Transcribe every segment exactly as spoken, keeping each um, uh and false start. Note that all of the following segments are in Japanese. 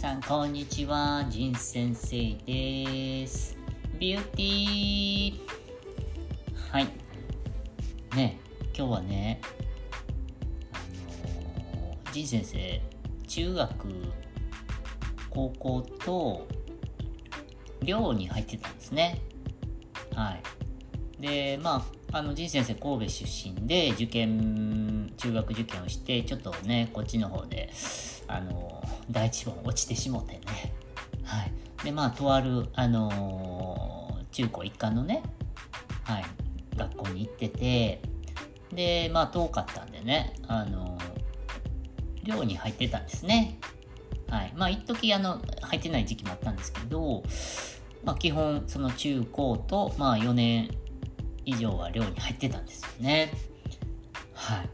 さんこんにちは、仁先生です。ビューティー。はいね、今日はね、あのー、仁先生中学高校と寮に入ってたんですね。はいでまああの仁先生神戸出身で受験中学受験をして、ちょっとねこっちの方であの第一問落ちてしもてね、はいでまあとあるあのー、中高一貫のね、はい学校に行ってて、でまあ遠かったんでね、あのー、寮に入ってたんですね。はいまあ一時あの入ってない時期もあったんですけど、まあ基本その中高とまあよねん以上は寮に入ってたんですよね。はい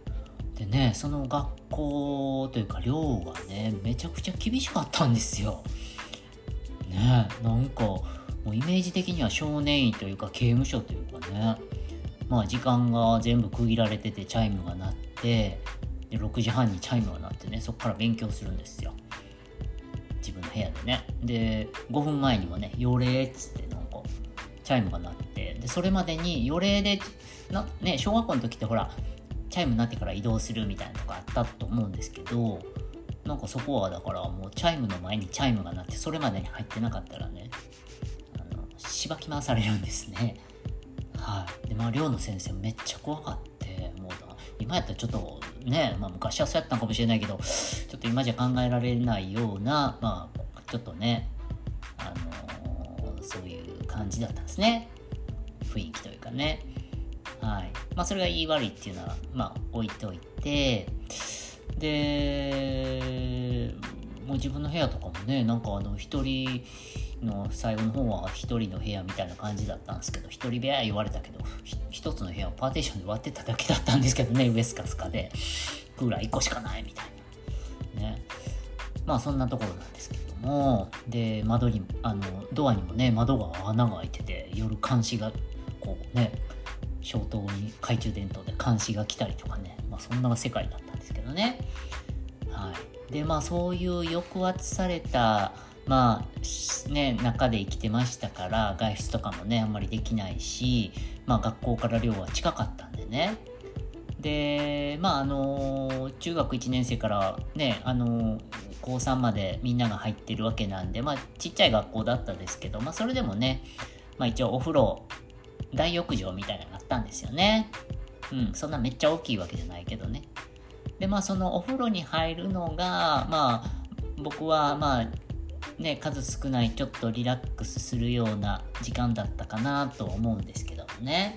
でね、その学校というか寮がねめちゃくちゃ厳しかったんですよ。ねえ、なんかもうイメージ的には少年院というか刑務所というかね、まあ時間が全部区切られててチャイムが鳴ってでろくじはんにチャイムが鳴ってね、そこから勉強するんですよ、自分の部屋でね。でごふんまえにもねよれっつってなんかチャイムが鳴って、でそれまでによれでな、ね、小学校の時ってほらチャイムになってから移動するみたいなのがあったと思うんですけど、なんかそこはだからもうチャイムの前にチャイムが鳴って、それまでに入ってなかったらねあのしばき回されるんですね。はいでまあ寮の先生めっちゃ怖かって、もう今やったらちょっとね、まあ、昔はそうやったのかもしれないけどちょっと今じゃ考えられないような、まあちょっとねあのー、そういう感じだったんですね、雰囲気というかね。はいまあ、それがいい悪いっていうのは、まあ、置いといて、でもう自分の部屋とかもね、なんかあの一人の最後の方は一人の部屋みたいな感じだったんですけど、一人部屋言われたけど一つの部屋をパーテーションで割ってただけだったんですけどね、上スカスカでクーラーいっこしかないみたいなね。まあそんなところなんですけども、で窓にあのドアにもね窓が穴が開いてて、夜監視がこうね消灯に懐中電灯で監視が来たりとかね、まあ、そんな世界だったんですけどね。はい、でまあそういう抑圧された、まあね、中で生きてましたから、外出とかもねあんまりできないし、まあ、学校から寮は近かったんでね。でまああの中学いちねん生からねあの高さんまでみんなが入ってるわけなんで、まあ、ちっちゃい学校だったですけど、まあ、それでもね、まあ、一応お風呂大浴場みたいなのがあったんですよね。うん、そんなめっちゃ大きいわけじゃないけどね。でまあそのお風呂に入るのが、まあ僕はまあね数少ないちょっとリラックスするような時間だったかなと思うんですけどもね。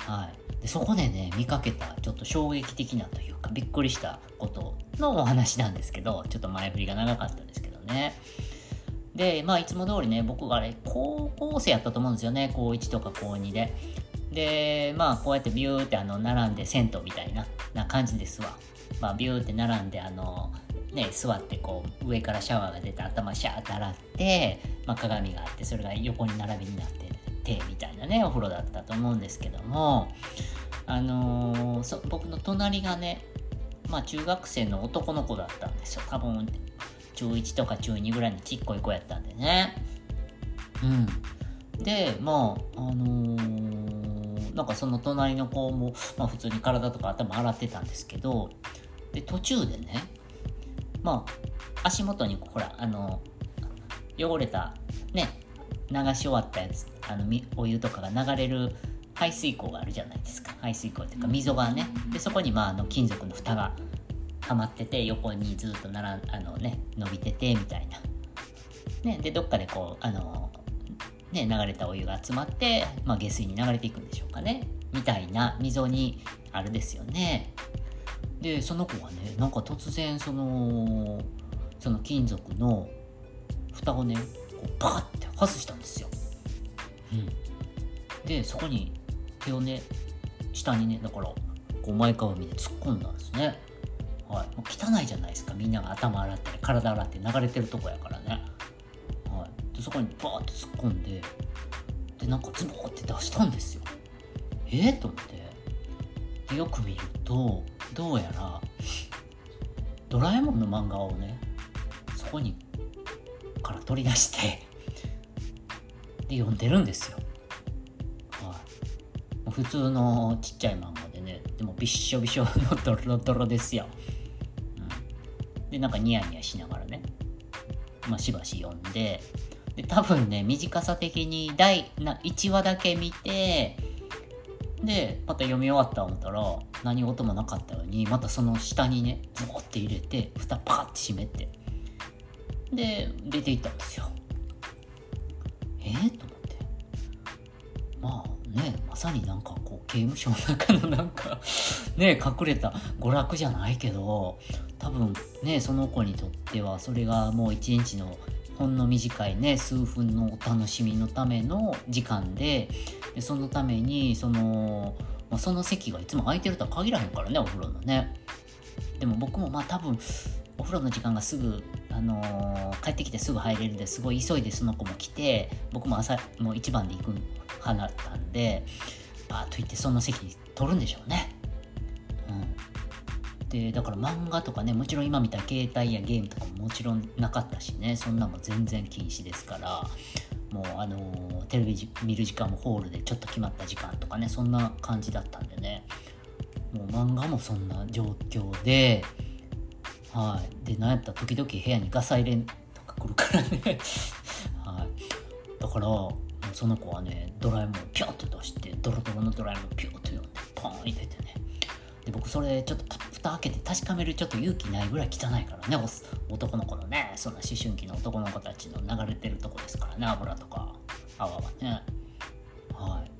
はいでそこでね見かけたちょっと衝撃的なというかびっくりしたことのお話なんですけど、ちょっと前振りが長かったですけどね。でまあ、いつも通りね、僕があれ高校生やったと思うんですよね、高いちとか高にで。でまあこうやってビューってあの並んで銭湯みたいな、な感じですわ。まあ、ビューって並んであの、ね、座ってこう上からシャワーが出て頭シャーって洗って、まあ、鏡があってそれが横に並びになっててみたいなねお風呂だったと思うんですけども、あのー、そ僕の隣がね、まあ、中学生の男の子だったんですよ。多分中いちとか中にぐらいのちっこい子やったんでね。うん、でまああのー、なんかその隣の子も、まあ、普通に体とか頭洗ってたんですけど、で途中でね、まあ足元にほらあの汚れたね流し終わったやつ、あのお湯とかが流れる排水口があるじゃないですか。排水口っていうか溝がね、でそこにまああの金属の蓋がはまってて横にずっとならあの、ね、伸びててみたいな、ね、でどっかでこうあの、ね、流れたお湯が集まって、まあ、下水に流れていくんでしょうかねみたいな溝にあるですよね。でその子がねなんか突然そのその金属の蓋をねこうパカッて外したんですよ。うん、でそこに手をね下にねだからこう前かがみで突っ込んだんですね。はい、もう汚いじゃないですか、みんなが頭洗って体洗って流れてるとこやからね。はい、でそこにバーッと突っ込んで、でなんかズボーって出したんですよ。えー、と思ってでよく見るとどうやらドラえもんの漫画をねそこにから取り出してで読んでるんですよ、はい、普通のちっちゃい漫画でね、でもびっしょびしょのドロドロですよ、うん、でなんかニヤニヤしながらね、まあ、しばし読んで、で多分ね短さ的にだいいちわだけ見てでまた読み終わったと思ったら何音もなかったようにまたその下にねズボって入れて蓋パーって閉めてで出ていったんですよ。えー、と思ってまあねまさになんかこう刑務所の中のなんかね隠れた娯楽じゃないけど多分ねその子にとってはそれがもう一日のほんの短いね数分のお楽しみのための時間で、でそのためにその、まあ、その席がいつも空いてるとは限らへんからねお風呂のね。でも僕もまあ多分お風呂の時間がすぐ、あのー、帰ってきてすぐ入れるんですごい急いでその子も来て僕も朝もう一番で行く派だったんでパーッと行ってその席に取るんでしょうね。でだから漫画とかねもちろん今みたいな携帯やゲームとかももちろんなかったしねそんなの全然禁止ですからもうあのー、テレビ見る時間もホールでちょっと決まった時間とかねそんな感じだったんでねもう漫画もそんな状況ではいでなんやったら時々部屋にガサ入れとか来るからねはいだからその子はねドラえもんをピョッと出してドロドロのドラえもんをピョッと読んでポン入れてねで僕それちょっと蓋開けて確かめるちょっと勇気ないぐらい汚いからね男の子のねそんな思春期の男の子たちの流れてるとこですからね油とか泡はねはい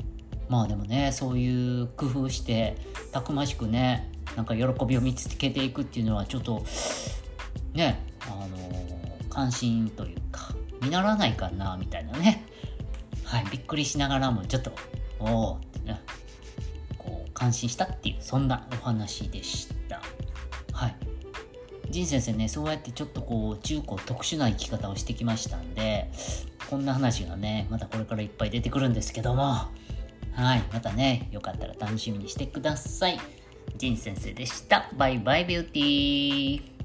まあでもねそういう工夫してたくましくねなんか喜びを見つけていくっていうのはちょっとねあの関心というか見習わないかなみたいなねはいびっくりしながらもちょっとおーってね感心したっていうそんなお話でした。はい、仁先生ねそうやってちょっとこう中高特殊な生き方をしてきましたんでこんな話がねまたこれからいっぱい出てくるんですけどもはいまたねよかったら楽しみにしてください。仁先生でした。バイバイビューティー。